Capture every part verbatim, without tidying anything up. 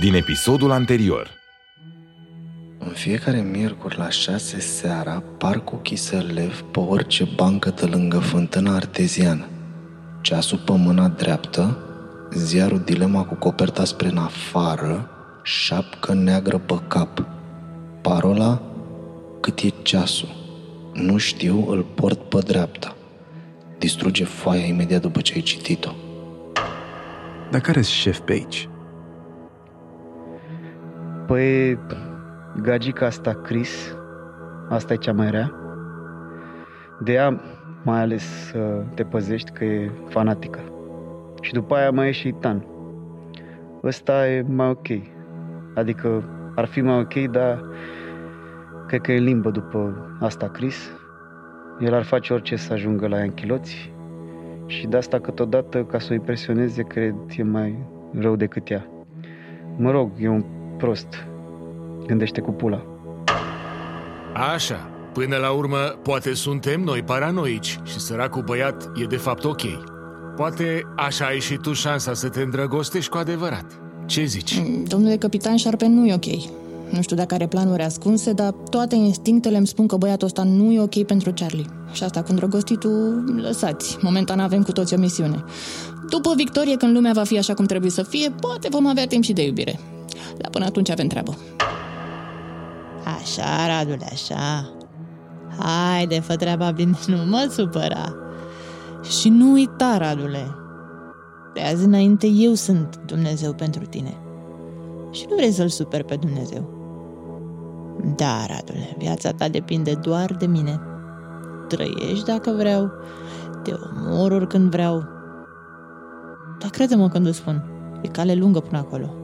din episodul anterior. În fiecare miercuri la șase seara par cu Kiseleff pe orice bancă de lângă fântâna arteziană. Ceasul pe mâna dreaptă, ziarul Dilema cu coperta spre în afară, șapcă neagră pe cap. Parola, cât e ceasul? Nu știu, îl port pe dreapta. Distruge foaia imediat după ce ai citit-o. Dar care-s șef pe aici? Păi, gagica asta, Chris, asta e cea mai rea. De ea, mai ales să te păzești că e fanatică. Și după aia mai e Șeitan. Ăsta e mai ok. Adică ar fi mai ok, dar cred că e limbă după asta, Chris. El ar face orice să ajungă la ea în chiloți. Și de asta câteodată, ca să o impresioneze, cred, e mai rău decât ea. Mă rog, e un prost. Gândește cu pula. Așa, până la urmă, poate suntem noi paranoici și săracul băiat e de fapt ok. Poate așa ai și tu șansa să te îndrăgostești cu adevărat. Ce zici? Domnule capitan, Șarpe nu e ok. Nu știu dacă are planuri ascunse, dar toate instinctele îmi spun că băiatul ăsta nu e ok pentru Charlie. Și asta cu îndrăgostitul, lăsați. Momentan avem cu toți o misiune. După victorie, când lumea va fi așa cum trebuie să fie, poate vom avea timp și de iubire. Dar până atunci avem treabă. Așa, Radule, așa. Haide, fă treaba bine, nu mă supăra. Și nu uita, Radule. De azi înainte eu sunt Dumnezeu pentru tine. Și nu vrei să-L superi pe Dumnezeu. Da, Radule, viața ta depinde doar de mine. Trăiești dacă vreau, te omor oricând vreau. Dar crede-mă când îți spun, e cale lungă până acolo.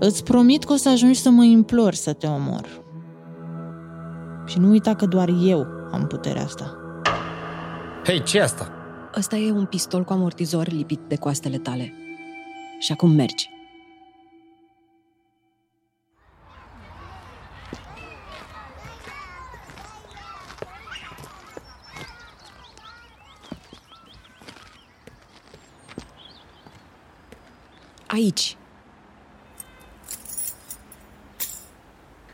Îți promit că o să ajungi să mă implor să te omor. Și nu uita că doar eu am puterea asta. Hei, ce asta? Ăsta e un pistol cu amortizor lipit de coastele tale. Și acum mergi. Aici.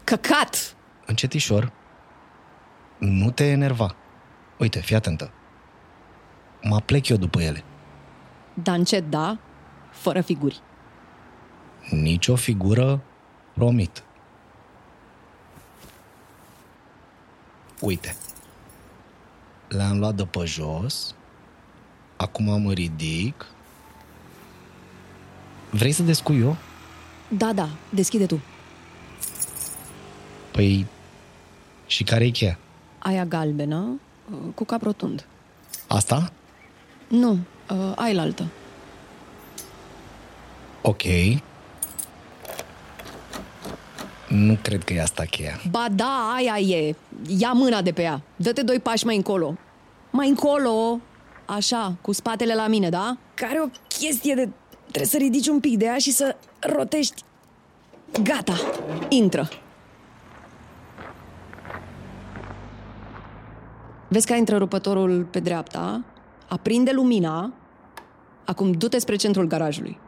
Căcat! Încetișor. Nu te enerva. Uite, fii atentă. Mă plec eu după ele. Dar încet, da? Fără figuri. Nici o figură, promit. Uite. Le-am luat de pe jos. Acum mă ridic. Vrei să descui eu? Da, da, deschide tu. Păi, și care e cheia? Aia galbenă, cu cap rotund. Asta? Nu, ailaltă. Ok. Nu cred că e asta cheia. Ba da, aia e. Ia mâna de pe ea. Dă-te doi pași mai încolo. Mai încolo, așa, cu spatele la mine, da? Care o chestie de... Trebuie să ridici un pic de ea și să rotești. Gata, intră. Vezi că ai întrerupătorul pe dreapta, aprinde lumina, acum du-te spre centrul garajului.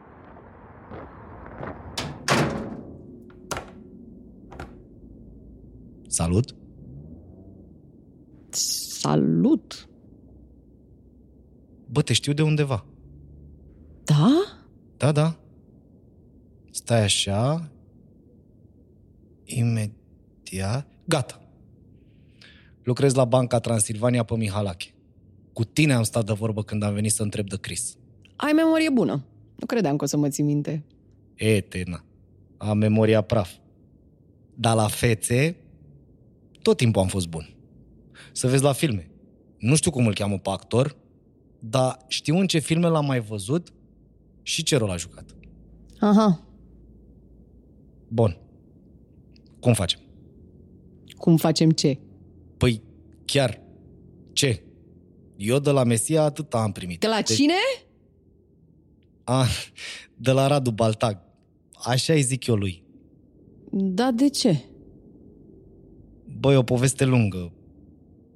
Salut! Salut! Bă, te știu de undeva. Da? Da, da. Stai așa. Imediat. Gata. Lucrez la Banca Transilvania pe Mihalache. Cu tine am stat de vorbă când am venit să întreb de Chris. Ai memorie bună. Nu credeam că o să mă ții minte. Eterna. Am memoria praf. Dar la fețe, tot timpul am fost bun. Să vezi la filme. Nu știu cum îl cheamă pe actor, dar știu în ce filme l-am mai văzut și ce rol a jucat. Aha. Bun. Cum facem? Cum facem ce? Păi, chiar, ce? Eu de la Mesia atât am primit. De la de... cine? A, de la Radu Baltag. Așa-i zic eu lui. Da, de ce? Băi, o poveste lungă.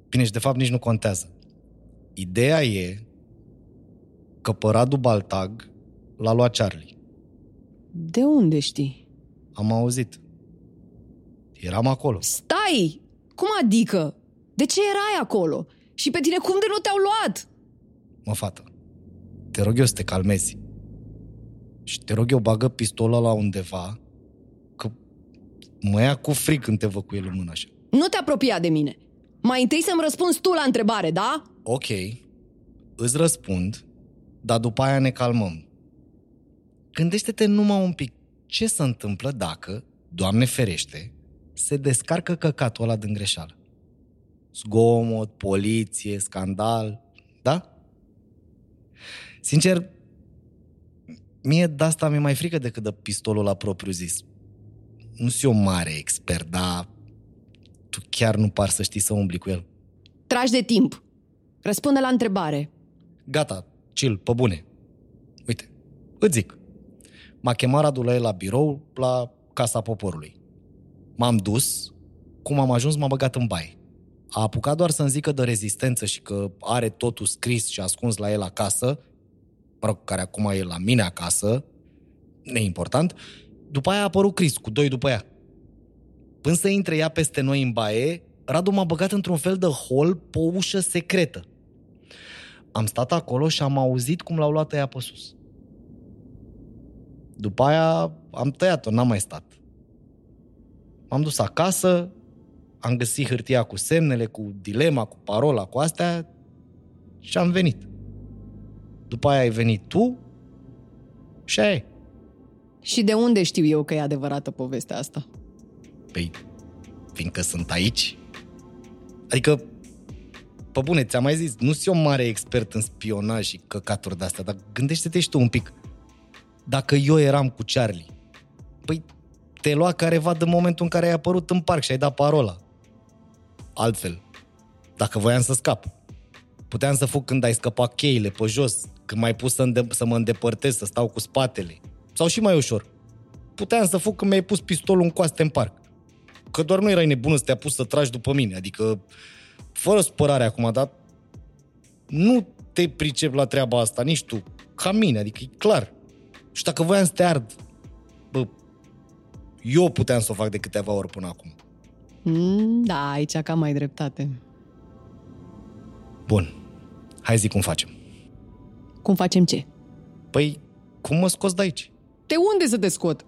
Bine, și de fapt nici nu contează. Ideea e că pe Radu Baltag l-a luat Charlie. De unde știi? Am auzit. Eram acolo. Stai! Cum adică? De ce erai acolo? Și pe tine cum de nu te-au luat? Mă, fată, te rog eu să te calmezi. Și te rog eu, bagă pistolul la undeva, că mă ia cu fric când te văd cu el în mână așa. Nu te apropia de mine. Mai întâi să-mi răspunzi tu la întrebare, da? Ok, îți răspund, dar după aia ne calmăm. Gândește-te numai un pic ce se întâmplă dacă, Doamne ferește, se descarcă căcatul ăla din greșeală. Zgomot, poliție, scandal, da? Sincer, mie de asta mi-e mai frică decât de pistolul la propriu zis. Nu sunt eu mare expert, dar tu chiar nu par să știi să umbli cu el. Tragi de timp. Răspunde la întrebare. Gata, chill, pe bune. Uite, îți zic. M-a chemat Radu la el la birou, la Casa Poporului. M-am dus, cum am ajuns m-a băgat în baie. A apucat doar să-mi zică de rezistență și că are totul scris și ascuns la el acasă, mă rog, care acum e la mine acasă, neimportant. După aia a apărut Cris, cu doi după ea. Până să intre ea peste noi în baie, Radu m-a băgat într-un fel de hol pe o ușă secretă. Am stat acolo și am auzit cum l-au luat ea pe sus. După aia am tăiat-o, n-am mai stat. M-am dus acasă, am găsit hârtia cu semnele, cu dilema, cu parola, cu astea și am venit. După aia ai venit tu și aia e. Și de unde știu eu că e adevărată povestea asta? Păi, fiindcă sunt aici. Adică, pe bune, ți-am mai zis, nu sunt eu mare expert în spionaj și căcaturi de-astea, dar gândește-te și tu un pic. Dacă eu eram cu Charlie, păi te lua careva de momentul în care ai apărut în parc și ai dat parola. Altfel, dacă voiam să scap, puteam să fug când ai scăpat cheile pe jos, când m-ai pus să, îndep- să mă îndepărtez, să stau cu spatele. Sau și mai ușor, puteam să fug când mi-ai pus pistolul în coaste în parc. Că doar nu erai nebună să te-a pus să tragi după mine. Adică, fără spărare acum, dar nu te pricep la treaba asta, nici tu, ca mine, adică e clar. Și dacă voiam să te ard, bă, eu puteam să o fac de câteva ori până acum. Mm, da, aici cam ai dreptate. Bun, hai zi cum facem. Cum facem ce? Păi, cum mă scoți de aici? De unde să te scot?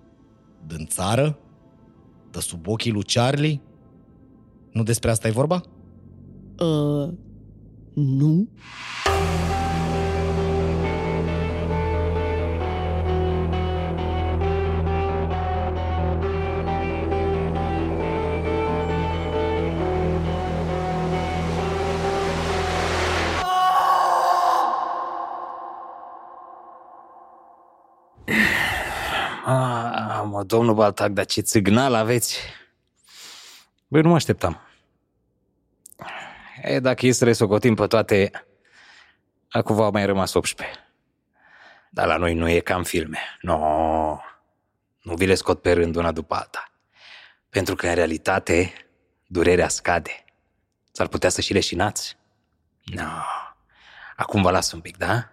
Din țară? De sub ochii lui Charlie? Nu despre asta e vorba? Uh, nu... Domnul Baltac, dar ce țignal aveți? Băi, nu mă așteptam. E, dacă e să le socotim pe toate, acum v-au mai rămas optsprezece. Dar la noi nu e ca în filme. No, nu vi le scot pe rând una după alta. Pentru că, în realitate, durerea scade. S-ar putea să și leșinați. No, acum vă las un pic, da?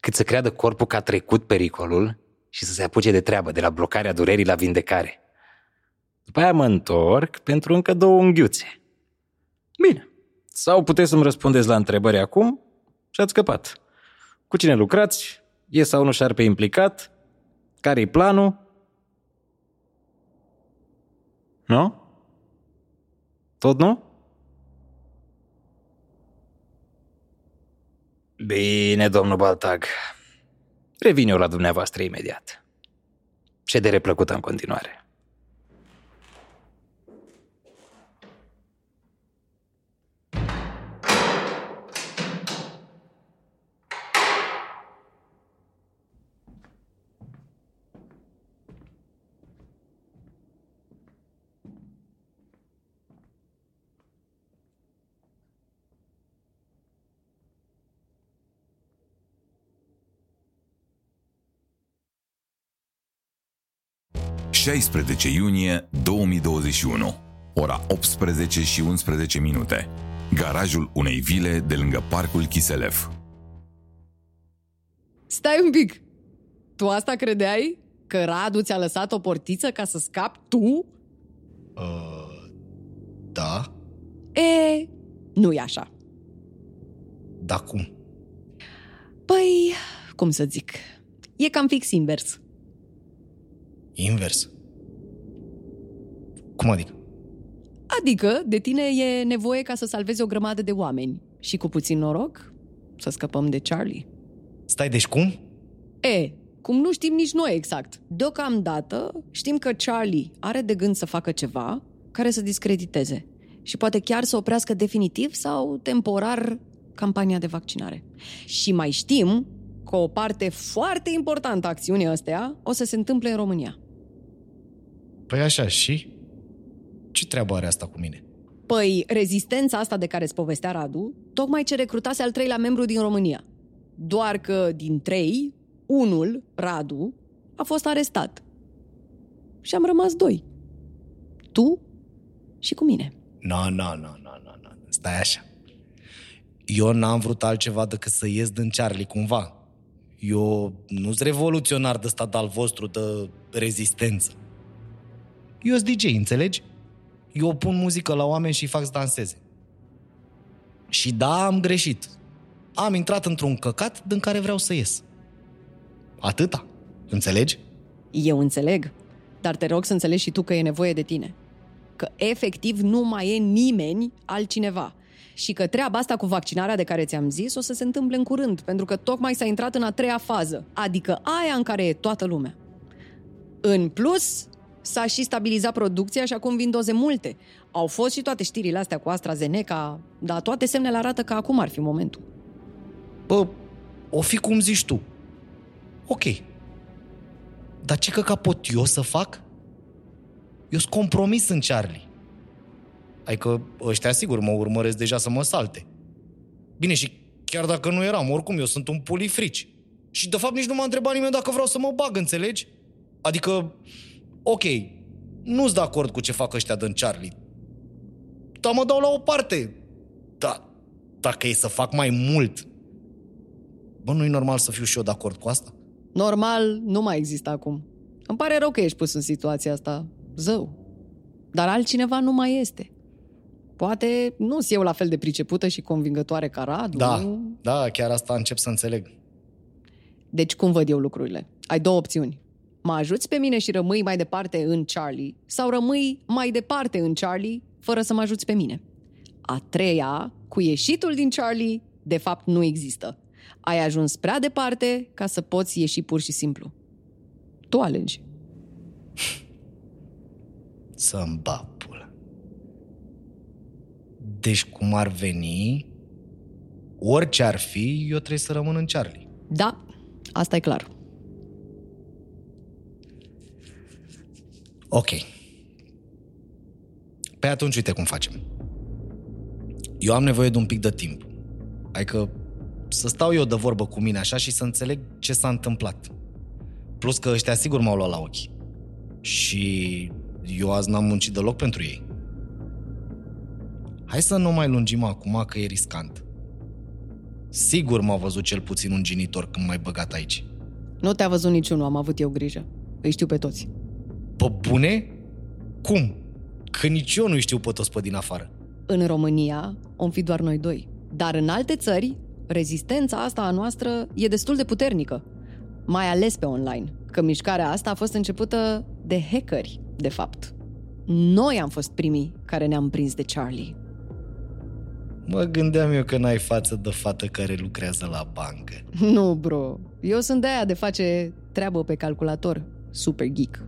Cât să creadă corpul că a trecut pericolul, și să se apuce de treabă, de la blocarea durerii la vindecare. După aia mă întorc pentru încă două unghiuțe. Bine. Sau puteți să-mi răspundeți la întrebări acum și ați scăpat. Cu cine lucrați? E sau nu Șarpe implicat? Care-i planul? Nu? Tot nu? Bine, domnul Baltag. Revin eu la dumneavoastră imediat. Ședere plăcută în continuare. șaisprezece iunie două mii douăzeci și unu, ora optsprezece și unsprezece minute, garajul unei vile de lângă parcul Kiseleff. Stai un pic! Tu asta credeai? Că Radu ți-a lăsat o portiță ca să scapi tu? Uh, da. E, nu e așa. Da, cum? Păi, cum să zic, e cam fix invers. Invers? Cum adică? Adică, de tine e nevoie ca să salvezi o grămadă de oameni. Și cu puțin noroc, să scăpăm de Charlie. Stai, deci cum? E, cum nu știm nici noi exact. Deocamdată știm că Charlie are de gând să facă ceva care să discrediteze. Și poate chiar să oprească definitiv sau temporar campania de vaccinare. Și mai știm că o parte foarte importantă a acțiunii astea o să se întâmple în România. Păi așa, și? Ce treabă are asta cu mine? Păi, rezistența asta de care îți povestea Radu, tocmai ce recrutase al treilea membru din România. Doar că din trei, unul, Radu, a fost arestat. Și am rămas doi. Tu și cu mine. Na, na, na, na, na, na. Stai așa. Eu n-am vrut altceva decât să ies din Charlie cumva. Eu nu-s revoluționar de stat al vostru, de rezistență. Eu-s D J, înțelegi? Eu pun muzică la oameni și fac să danseze. Și da, am greșit. Am intrat într-un căcat din care vreau să ies. Atâta. Înțelegi? Eu înțeleg. Dar te rog să înțelegi și tu că e nevoie de tine. Că efectiv nu mai e nimeni altcineva. Și că treaba asta cu vaccinarea de care ți-am zis o să se întâmple în curând, pentru că tocmai s-a intrat în a treia fază, adică aia în care e toată lumea. În plus, s-a și stabilizat producția și acum vin doze multe. Au fost și toate știrile astea cu AstraZeneca, dar toate semnele arată că acum ar fi momentul. Bă, o fi cum zici tu. Ok. Dar ce căca pot eu să fac? Eu sunt compromis în Charlie. Adică ăștia, sigur, mă urmăresc deja să mă salte. Bine, și chiar dacă nu eram, oricum, eu sunt un pulifrici. Și, de fapt, nici nu m-a întrebat nimeni dacă vreau să mă bag, înțelegi? Adică, ok, nu-s de acord cu ce fac ăștia din Charlie. Dar mă dau la o parte. Dar dacă e să fac mai mult, bă, nu-i normal să fiu și eu de acord cu asta? Normal nu mai există acum. Îmi pare rău că ești pus în situația asta. Zău. Dar altcineva nu mai este. Poate nu-s eu la fel de pricepută și convingătoare ca Radu. Da, da, chiar asta încep să înțeleg. Deci cum văd eu lucrurile? Ai două opțiuni. Mă ajuți pe mine și rămâi mai departe în Charlie, sau rămâi mai departe în Charlie fără să mă ajuți pe mine. A treia, cu ieșitul din Charlie, de fapt nu există. Ai ajuns prea departe ca să poți ieși pur și simplu. Tu alegi. Să-mi bap. Deci cum ar veni, orice ar fi, eu trebuie să rămân în Charlie. Da, asta e clar. Ok. Păi atunci uite cum facem. Eu am nevoie de un pic de timp. Adică să stau eu de vorbă cu mine așa și să înțeleg ce s-a întâmplat. Plus că ăștia sigur m-au luat la ochi. Și eu azi n-am muncit deloc pentru ei. Hai să nu mai lungim acum, că e riscant. Sigur m-a văzut cel puțin un genitor când m-ai băgat aici. Nu te-a văzut niciunul, am avut eu grijă. Îi știu pe toți. Pă bune? Cum? Că nici eu nu știu pe toți pe din afară. În România om fi doar noi doi. Dar în alte țări, rezistența asta a noastră e destul de puternică. Mai ales pe online. Că mișcarea asta a fost începută de hackeri, de fapt. Noi am fost primii care ne-am prins de Charlie. Mă gândeam eu că n-ai față de fată care lucrează la bancă. Nu, bro. Eu sunt de aia de face treabă pe calculator. Super geek.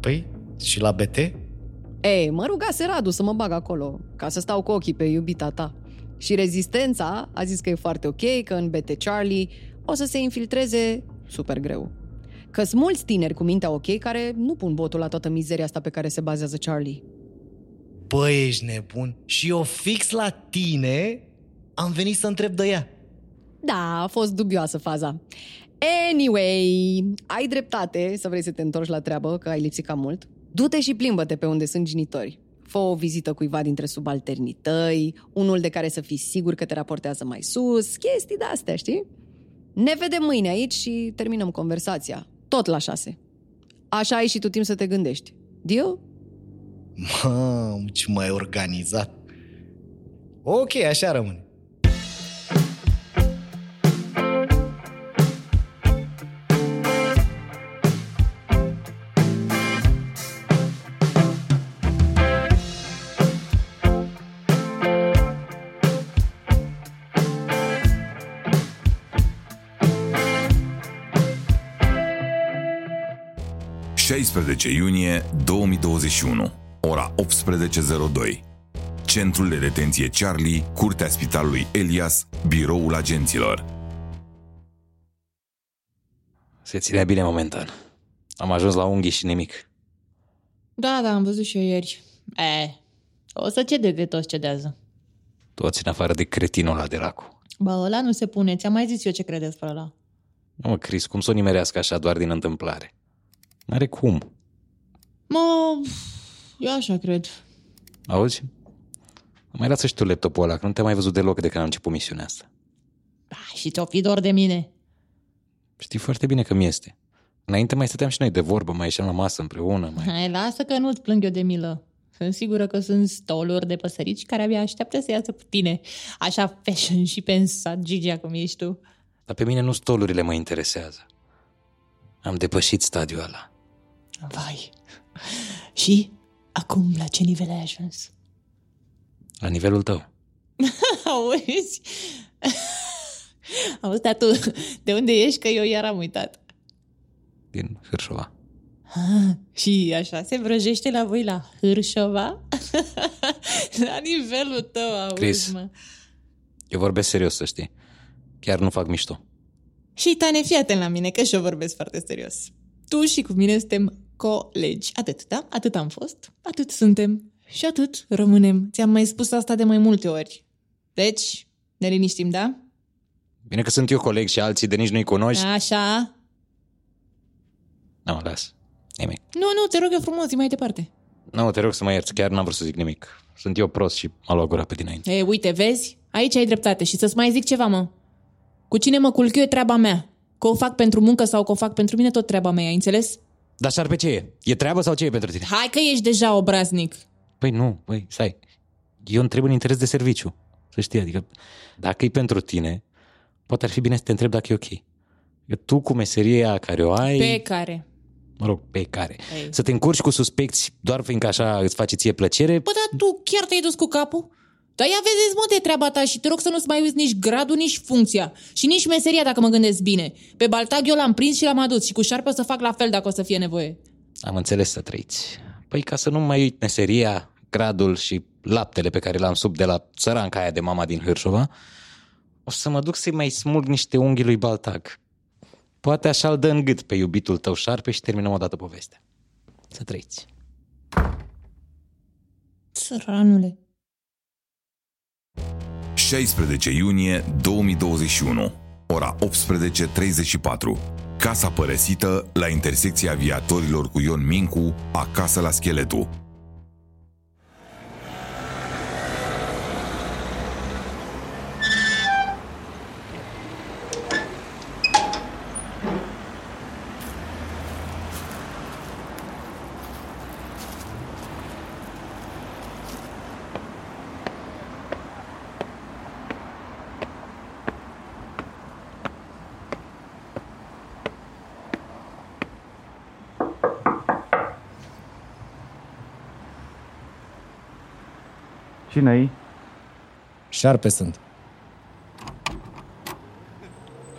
Păi, și la B T? Ei, mă rugase Radu să mă bag acolo, ca să stau cu ochii pe iubita ta. Și rezistența a zis că e foarte ok, că în B T Charlie o să se infiltreze super greu. Că-s mulți tineri cu mintea ok care nu pun botul la toată mizeria asta pe care se bazează Charlie. Băi, ești nebun? Și eu fix la tine am venit să întreb de ea. Da, a fost dubioasă faza. Anyway, ai dreptate să vrei să te întorci la treabă, că ai lipsit cam mult. Du-te și plimbă-te pe unde sunt genitori. Fă o vizită cuiva dintre subalternii tăi, unul de care să fii sigur că te raportează mai sus, chestii de-astea, știi? Ne vedem mâine aici și terminăm conversația. tot la șase. Așa ai și tu timp să te gândești. Deal? Mamă, ce mai organizat. Ok, așa rămâne. șaisprezece iunie două mii douăzeci și unu, ora optsprezece zero doi. Centrul de detenție Charlie, Curtea Spitalului Elias, biroul agenților. Se ține bine momentan. Am ajuns la unghii și nimic. Da, da, am văzut și eu ieri. E, o să cedeze, toți cedează. Toți în afară de cretinul ăla de Racu. Bă, ăla nu se pune, ți-am mai zis eu ce credeți pe ăla. Nu, Cris, cum să o nimerească așa doar din întâmplare? N-are cum. Mă, eu așa cred. Auzi? Mai lasă și tu laptopul ăla, că nu te-am mai văzut deloc de când am început misiunea asta. Ah, și ți-o fi dor de mine. Știi foarte bine că mi-este. Înainte mai stăteam și noi de vorbă, mai ieșeam la masă împreună. Mai... Hai, lasă că nu-ți plâng eu de milă. Sunt sigură că sunt stoluri de păsărici care abia așteaptă să iasă cu tine. Așa fashion și pensat, Gigia, cum ești tu. Dar pe mine nu stolurile mă interesează. Am depășit stadiul ăla. Vai! Și acum la ce nivel ai ajuns? La nivelul tău. Auzi? Auzi, dar tu de unde ești? Că eu iar am uitat. Din Hârșova. Ah, și așa se vrăjește la voi la Hârșova? La nivelul tău, auzi, Chris, mă. Eu vorbesc serios, să știi. Chiar nu fac mișto. Șeitane, fii atent la mine, că și-o vorbesc foarte serios. Tu și cu mine suntem colegi. Atât, da? Atât am fost, atât suntem și atât rămânem. Ți-am mai spus asta de mai multe ori. Deci, ne liniștim, da? Bine că sunt eu coleg și alții de nici nu-i cunoști. Așa. Nu, no, las. Nimic. Nu, nu, te rog eu frumos, zi mai departe. Nu, no, te rog să mă ierți, chiar n-am vrut să zic nimic. Sunt eu prost și m-a luat gura pe dinainte. Ei, uite, vezi? Aici ai dreptate și să-ți mai zic ceva, mă. Cu cine mă culc eu e treaba mea. Că o fac pentru muncă sau că o fac pentru mine, tot treaba mea, ai înțeles? Dar Șarpe, ce e? E treabă sau ce e pentru tine? Hai că ești deja obraznic. Păi nu, păi, stai. Eu întreb în interes de serviciu, să știi, adică dacă e pentru tine, poate ar fi bine să te întreb dacă e ok. Că tu cu meseria care o ai... Pe care? Mă rog, pe care. Ei. Să te încurci cu suspecți doar fiindcă așa îți face ție plăcere... Păi dar tu chiar te-ai dus cu capul? Dar ia vezi, mă, de treaba ta și te rog să nu-ți mai uiți nici gradul, nici funcția și nici meseria, dacă mă gândesc bine. Pe Baltag eu l-am prins și l-am adus și cu Șarpe o să fac la fel dacă o să fie nevoie. Am înțeles să trăiți. Păi ca să nu mai uit meseria, gradul și laptele pe care l-am sub de la țăranca aia de mama din Hârșova, o să mă duc să-i mai smulg niște unghii lui Baltag. Poate așa-l dă în gât pe iubitul tău Șarpe și terminăm odată povestea. Să trăiți. Țăranule. șaisprezece iunie două mii douăzeci și unu, ora optsprezece treizeci și patru. Casa părăsită la intersecția Aviatorilor cu Ion Mincu, acasă la Scheletu. Cine-i? Șarpe sunt.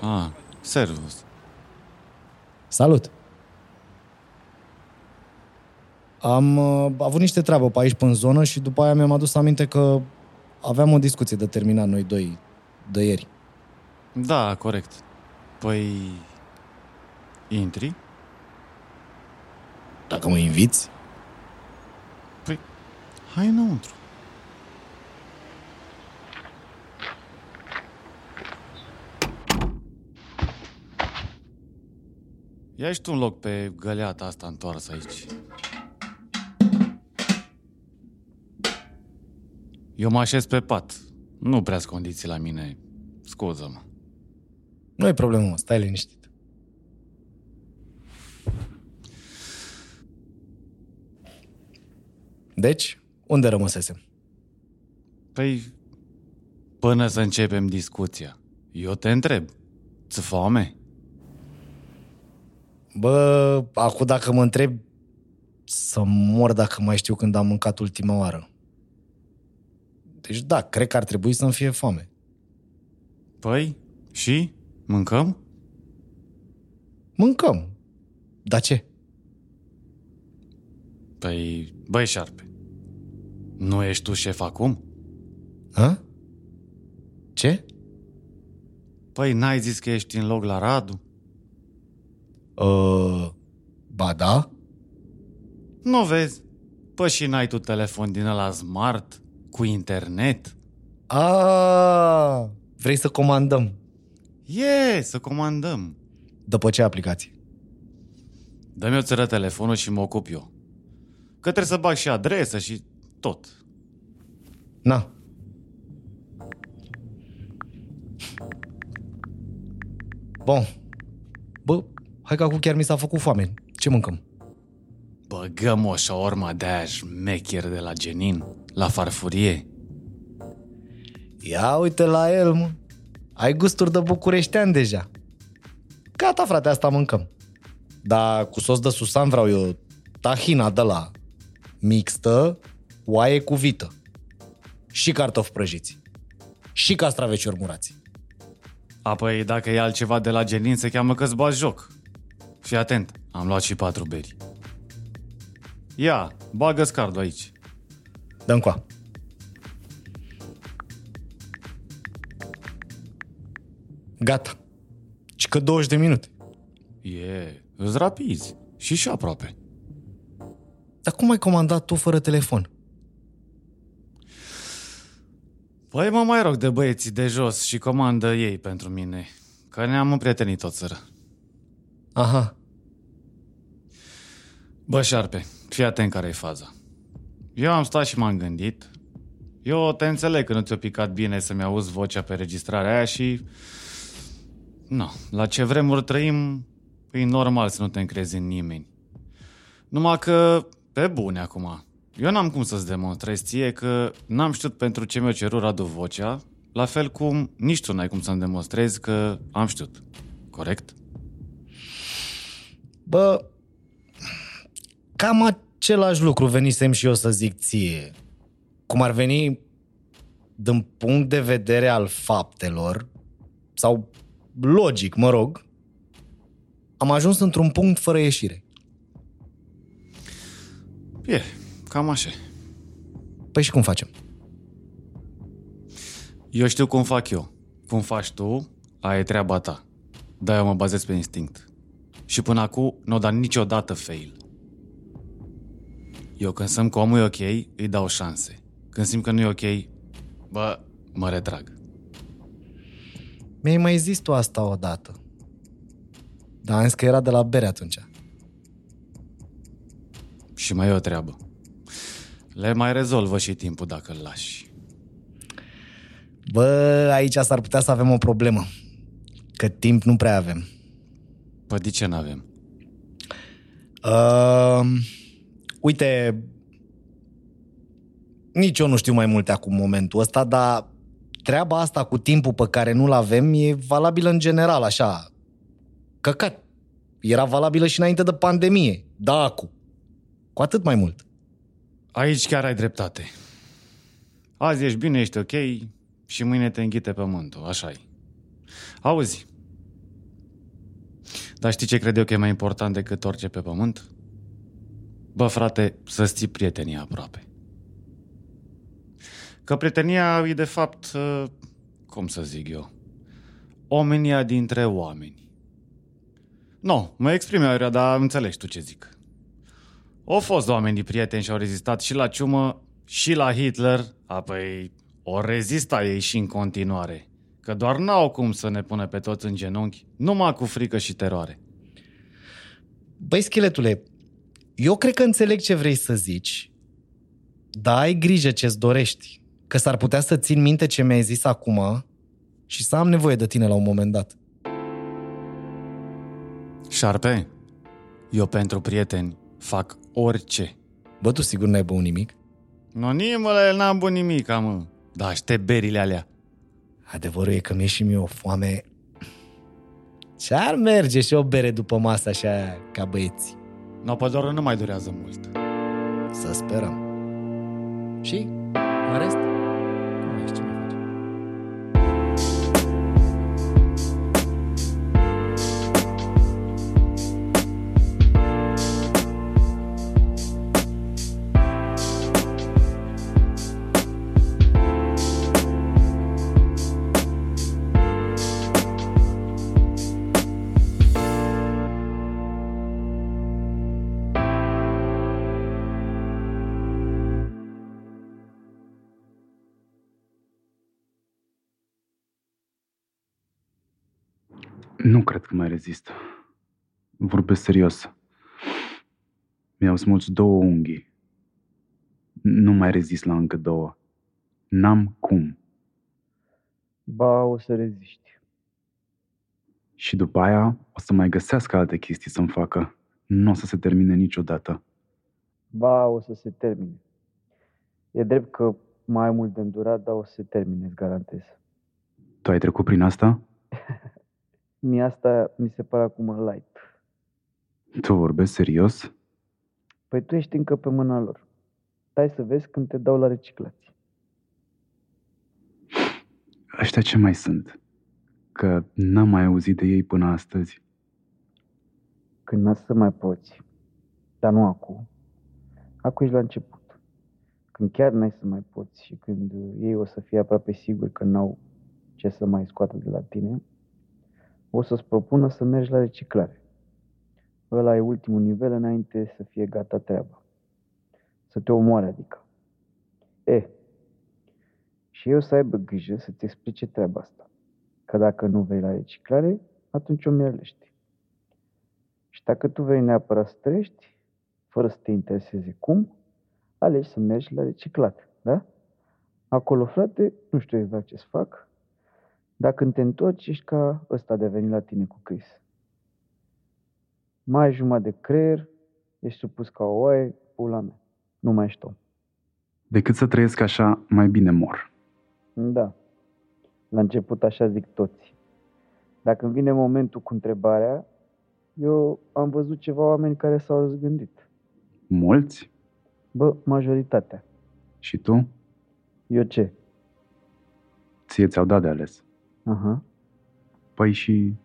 Ah, servus. Salut. Am uh, avut niște treabă pe aici, pe în zonă și după aia mi-am adus aminte că aveam o discuție de terminat noi doi de ieri. Da, corect. Păi... Intri? Dacă mă inviți? Păi, hai înăuntru. Ia-și tu un loc pe găleata asta întoarsă aici. Eu mă așez pe pat. Nu prea-s condiții la mine. Scuză-mă. Nu e problemă, stai liniștit. Deci, unde rămăsesem? Păi, până să începem discuția, eu te întreb, ți-e foame? Bă, acum dacă mă întreb, să mor dacă mai știu când am mâncat ultima oară. Deci da, cred că ar trebui să-mi fie foame. Păi, și? Mâncăm? Mâncăm. Dar ce? Păi, băi Șarpe, nu ești tu șef acum? Hă? Ce? Păi n-ai zis că ești în loc la Radu? Uh, ba da. Nu vezi? Păi și n-ai tu telefon din ăla smart, cu internet? Ah, vrei să comandăm? Yeah, să comandăm. După ce aplicație? Dă-mi o țără telefonul și mă ocup eu. Că trebuie să bag și adresă și tot. Na. Bun. Bă, hai că acum chiar mi s-a făcut foame. Ce mâncăm? Băgăm o șaorma de-aia șmecher de la Genin, la farfurie. Ia uite la el, mă. Ai gusturi de bucureștean deja. Gata, frate, asta mâncăm. Dar cu sos de susan vreau eu tahina de la mixtă, oaie cu vită. Și cartofi prăjiți. Și castraveți murați. Apoi dacă e altceva de la Genin, se cheamă că-ți bați joc. Fii atent, am luat și patru beri. Ia, bagă-ți cardul aici. Dă-mi coa. Gata. Și că douăzeci de minute. E, îți rapizi. Și și aproape. Dar cum ai comandat tu fără telefon? Păi mă mai rog de băieții de jos și comandă ei pentru mine, că ne-am împrietenit o țără. Aha. Bă, Șarpe, fii atent care e faza. Eu am stat și m-am gândit. Eu te înțeleg că nu ți-a picat bine să-mi auzi vocea pe registrarea aia și... No, la ce vremuri trăim, e normal să nu te încrezi în nimeni. Numai că, pe bune acum, eu n-am cum să-ți demonstrez ție că n-am știut pentru ce mi-a cerut Radu vocea, la fel cum nici tu n-ai cum să-mi demonstrezi că am știut. Corect? Bă, cam același lucru venisem și eu să zic ție. Cum ar veni din punct de vedere al faptelor, sau logic, mă rog, am ajuns într-un punct fără ieșire. E, cam așa. Păi și cum facem? Eu știu cum fac eu. Cum faci tu, aia e treaba ta. Dar eu mă bazez pe instinct. Și până acum n-o dat niciodată fail. Eu când simt că omul e ok, îi dau șanse. Când simt că nu e ok, bă, mă retrag. Mi-ai mai zis tu asta odată. Dar am zis că era de la bere atunci. Și mai e o treabă. Le mai rezolvă și timpul dacă îl lași. Bă, aici s-ar putea să avem o problemă. Că timp nu prea avem. Păi de ce n-avem? Uh, uite, nici eu nu știu mai multe acum momentul ăsta, dar treaba asta cu timpul pe care nu-l avem e valabilă în general, așa. Căcat. Era valabilă și înainte de pandemie. Da, acum. Cu atât mai mult. Aici chiar ai dreptate. Azi ești bine, ești ok și mâine te înghite pământul, așa-i. Auzi, dar știi ce cred eu că e mai important decât orice pe pământ? Bă, frate, să-ți ții prietenia aproape. Că prietenia e de fapt, cum să zic eu, omenia dintre oameni. Nu, mă exprim eu, dar înțelegi tu ce zic. Au fost oamenii prieteni și au rezistat și la ciumă, și la Hitler. Apoi, o rezista ei și în continuare. Că doar n-au cum să ne pună pe toți în genunchi, numai cu frică și teroare. Băi, scheletule, eu cred că înțeleg ce vrei să zici, dar ai grijă ce-ți dorești. Că s-ar putea să țin minte ce mi-ai zis acum și să am nevoie de tine la un moment dat. Șarpe, eu pentru prieteni fac orice. Bă, tu sigur n-ai băut nimic? Nonimule, el n-am bun nimica, mă. Da, aștept berile alea. Adevărul e că mi-e și mie o foame. Ce-ar merge și o bere după masă așa, ca băieți? No, pe doar nu mai durează mult. Să sperăm. Și, în rest, nu mai știu ce mai faci. Nu cred că mai rezist. Vorbesc serios. Mi-au smuls două unghii. Nu mai rezist la încă două. N-am cum. Ba, o să reziști. Și după aia o să mai găsească alte chestii să-mi facă. Nu o să se termine niciodată. Ba, o să se termine. E drept că mai ai mult de îndurat, dar o să se termine, îți garantez. Tu ai trecut prin asta? Mie asta mi se pare acum light. Tu vorbești serios? Păi tu ești încă pe mâna lor. Stai să vezi când te dau la reciclație. Ăștia ce mai sunt? Că n-am mai auzit de ei până astăzi. Când n-ați să mai poți. Dar nu acum. Acum ești la început. Când chiar n-ai să mai poți și când ei o să fie aproape siguri că n-au ce să mai scoată de la tine, o să-ți propună să mergi la reciclare. Ăla e ultimul nivel înainte să fie gata treaba. Să te omoare, adică. E, și eu să aibă grijă să-ți explice treaba asta. Că dacă nu vei la reciclare, atunci o mierlești. Și dacă tu vei neapărat să trești, fără să te intereseze cum, alegi să mergi la reciclare, da? Acolo, frate, nu știu exact ce-ți fac. Dar când te întorci, ești ca ăsta de a veni la tine cu Chris. Mai ai jumătate de creier, ești supus ca o oaie, pula mea. Nu mai ești om. Decât să trăiesc așa, mai bine mor. Da. La început așa zic toți. Dacă îmi vine momentul cu întrebarea, eu am văzut ceva oameni care s-au răzgândit. Mulți? Bă, majoritatea. Și tu? Eu ce? Ție ți-au dat de ales. Aha. Păi și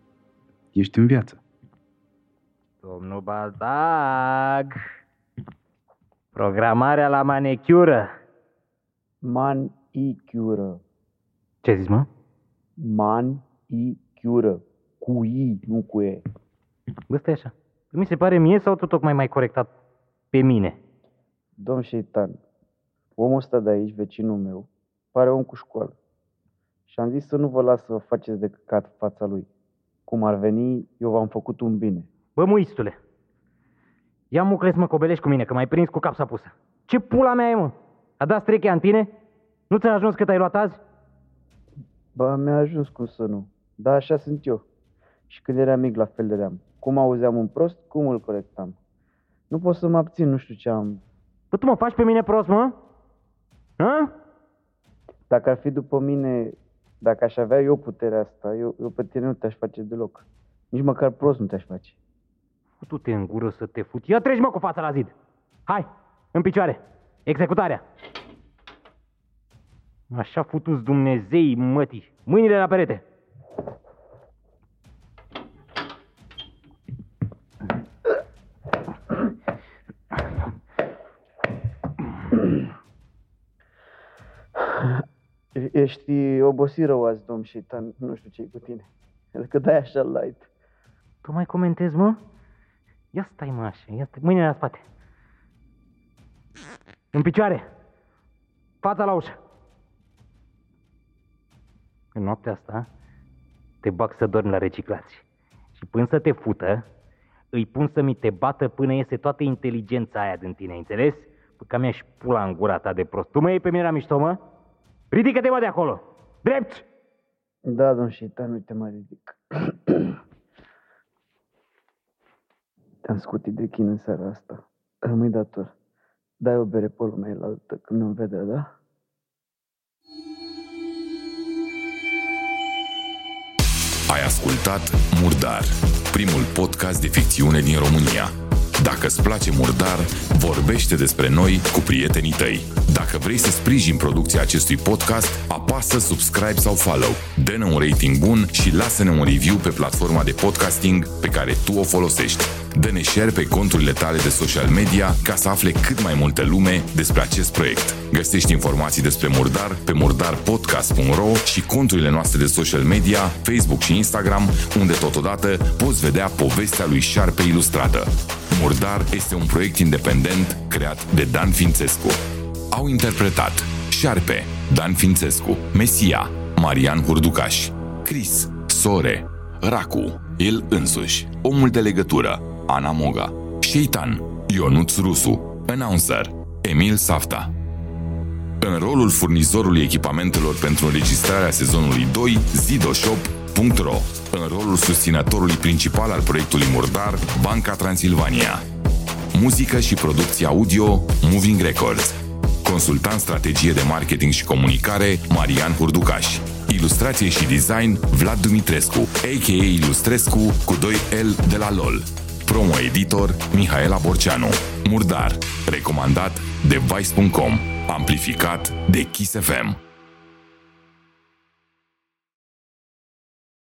ești în viață. Domnul Baldag. Programarea la manicură. Man-i-cură. Ce zici, mă? Man-i-cură. Cu i, nu cu e. Bă, stai așa. Mi se pare mie sau tu tocmai mai corectat pe mine? Domn Șeitan, omul ăsta de aici, vecinul meu, pare om cu școală. Și am zis să nu vă las să vă faceți de căcat fața lui. Cum ar veni, eu v-am făcut un bine. Bă, muistule! Ia mucles, mă, cobelești cu mine, că m-ai prins cu capsa pusă. Ce pula mea e, mă? A dat strechea în tine? Nu ți-a ajuns cât ai luat azi? Bă, mi-a ajuns, cum să nu. Dar așa sunt eu. Și când eram mic, la fel de deam. Cum auzeam un prost, cum îl corectam. Nu pot să mă abțin, nu știu ce am... Bă, tu mă faci pe mine prost, mă? Hă? Dacă ar fi după mine... Dacă aș avea eu puterea asta, eu, eu pe tine nu te-aș face deloc. Nici măcar prost nu te-aș face. Du-te în gură să te fut. Ia treci, mă, cu fața la zid. Hai, în picioare. Executarea. Așa futu-ți Dumnezeii mătii. Mâinile la perete. Ești obosit rău azi, domn Șeitan, nu știu ce-i cu tine. Că dai așa light. Tu mai comentezi, mă? Ia stai, mă, așa, ia stai, mâinile la spate. În picioare. Fața la ușă. În noaptea asta te bag să dormi la reciclați. Și până să te fută, îi pun să mi te bată până iese toată inteligența aia din tine, înțeles? Păi că mi-aș pula în gura ta de prost. Tu mă iei pe mine la mișto, mă? Ridică-te, mă, de acolo! Drept! Da, domn Șeitan, uite, mă ridic. Te-am scutit de chin în seara asta. Rămâi dator. dai o bere pe lumea la altă când nu-mi vede, da? Ai ascultat Murdar, primul podcast de ficțiune din România. Dacă îți place Murdar, vorbește despre noi cu prietenii tăi. Dacă vrei să sprijini producția acestui podcast, apasă subscribe sau follow, dă-ne un rating bun și lasă-ne un review pe platforma de podcasting pe care tu o folosești. Dă-ne share pe conturile tale de social media ca să afle cât mai multă lume despre acest proiect. Găsești informații despre Murdar pe murdar podcast punct ro și conturile noastre de social media, Facebook și Instagram, unde totodată poți vedea povestea lui Șarpe ilustrată. Murdar este un proiect independent creat de Dan Fințescu. Au interpretat Șarpe, Dan Fințescu, Mesia, Marian Hurducaș, Chris, Sore, Racu, el însuși, omul de legătură, Ana Moga, Șeitan, Ionuț Rusu, Announcer, Emil Safta. În rolul furnizorului echipamentelor pentru înregistrarea sezonului doi, Zido Shop punct ro. În rolul susținătorului principal al proiectului Murdar, Banca Transilvania. Muzică și producție audio, Moving Records. Consultant strategie de marketing și comunicare, Marian Hurducaș. Ilustrație și design, Vlad Dumitrescu, a k a. Ilustrescu cu doi L de la LOL. Promo editor, Mihaela Borceanu. Murdar, recomandat de Vice punct com, amplificat de Kiss F M.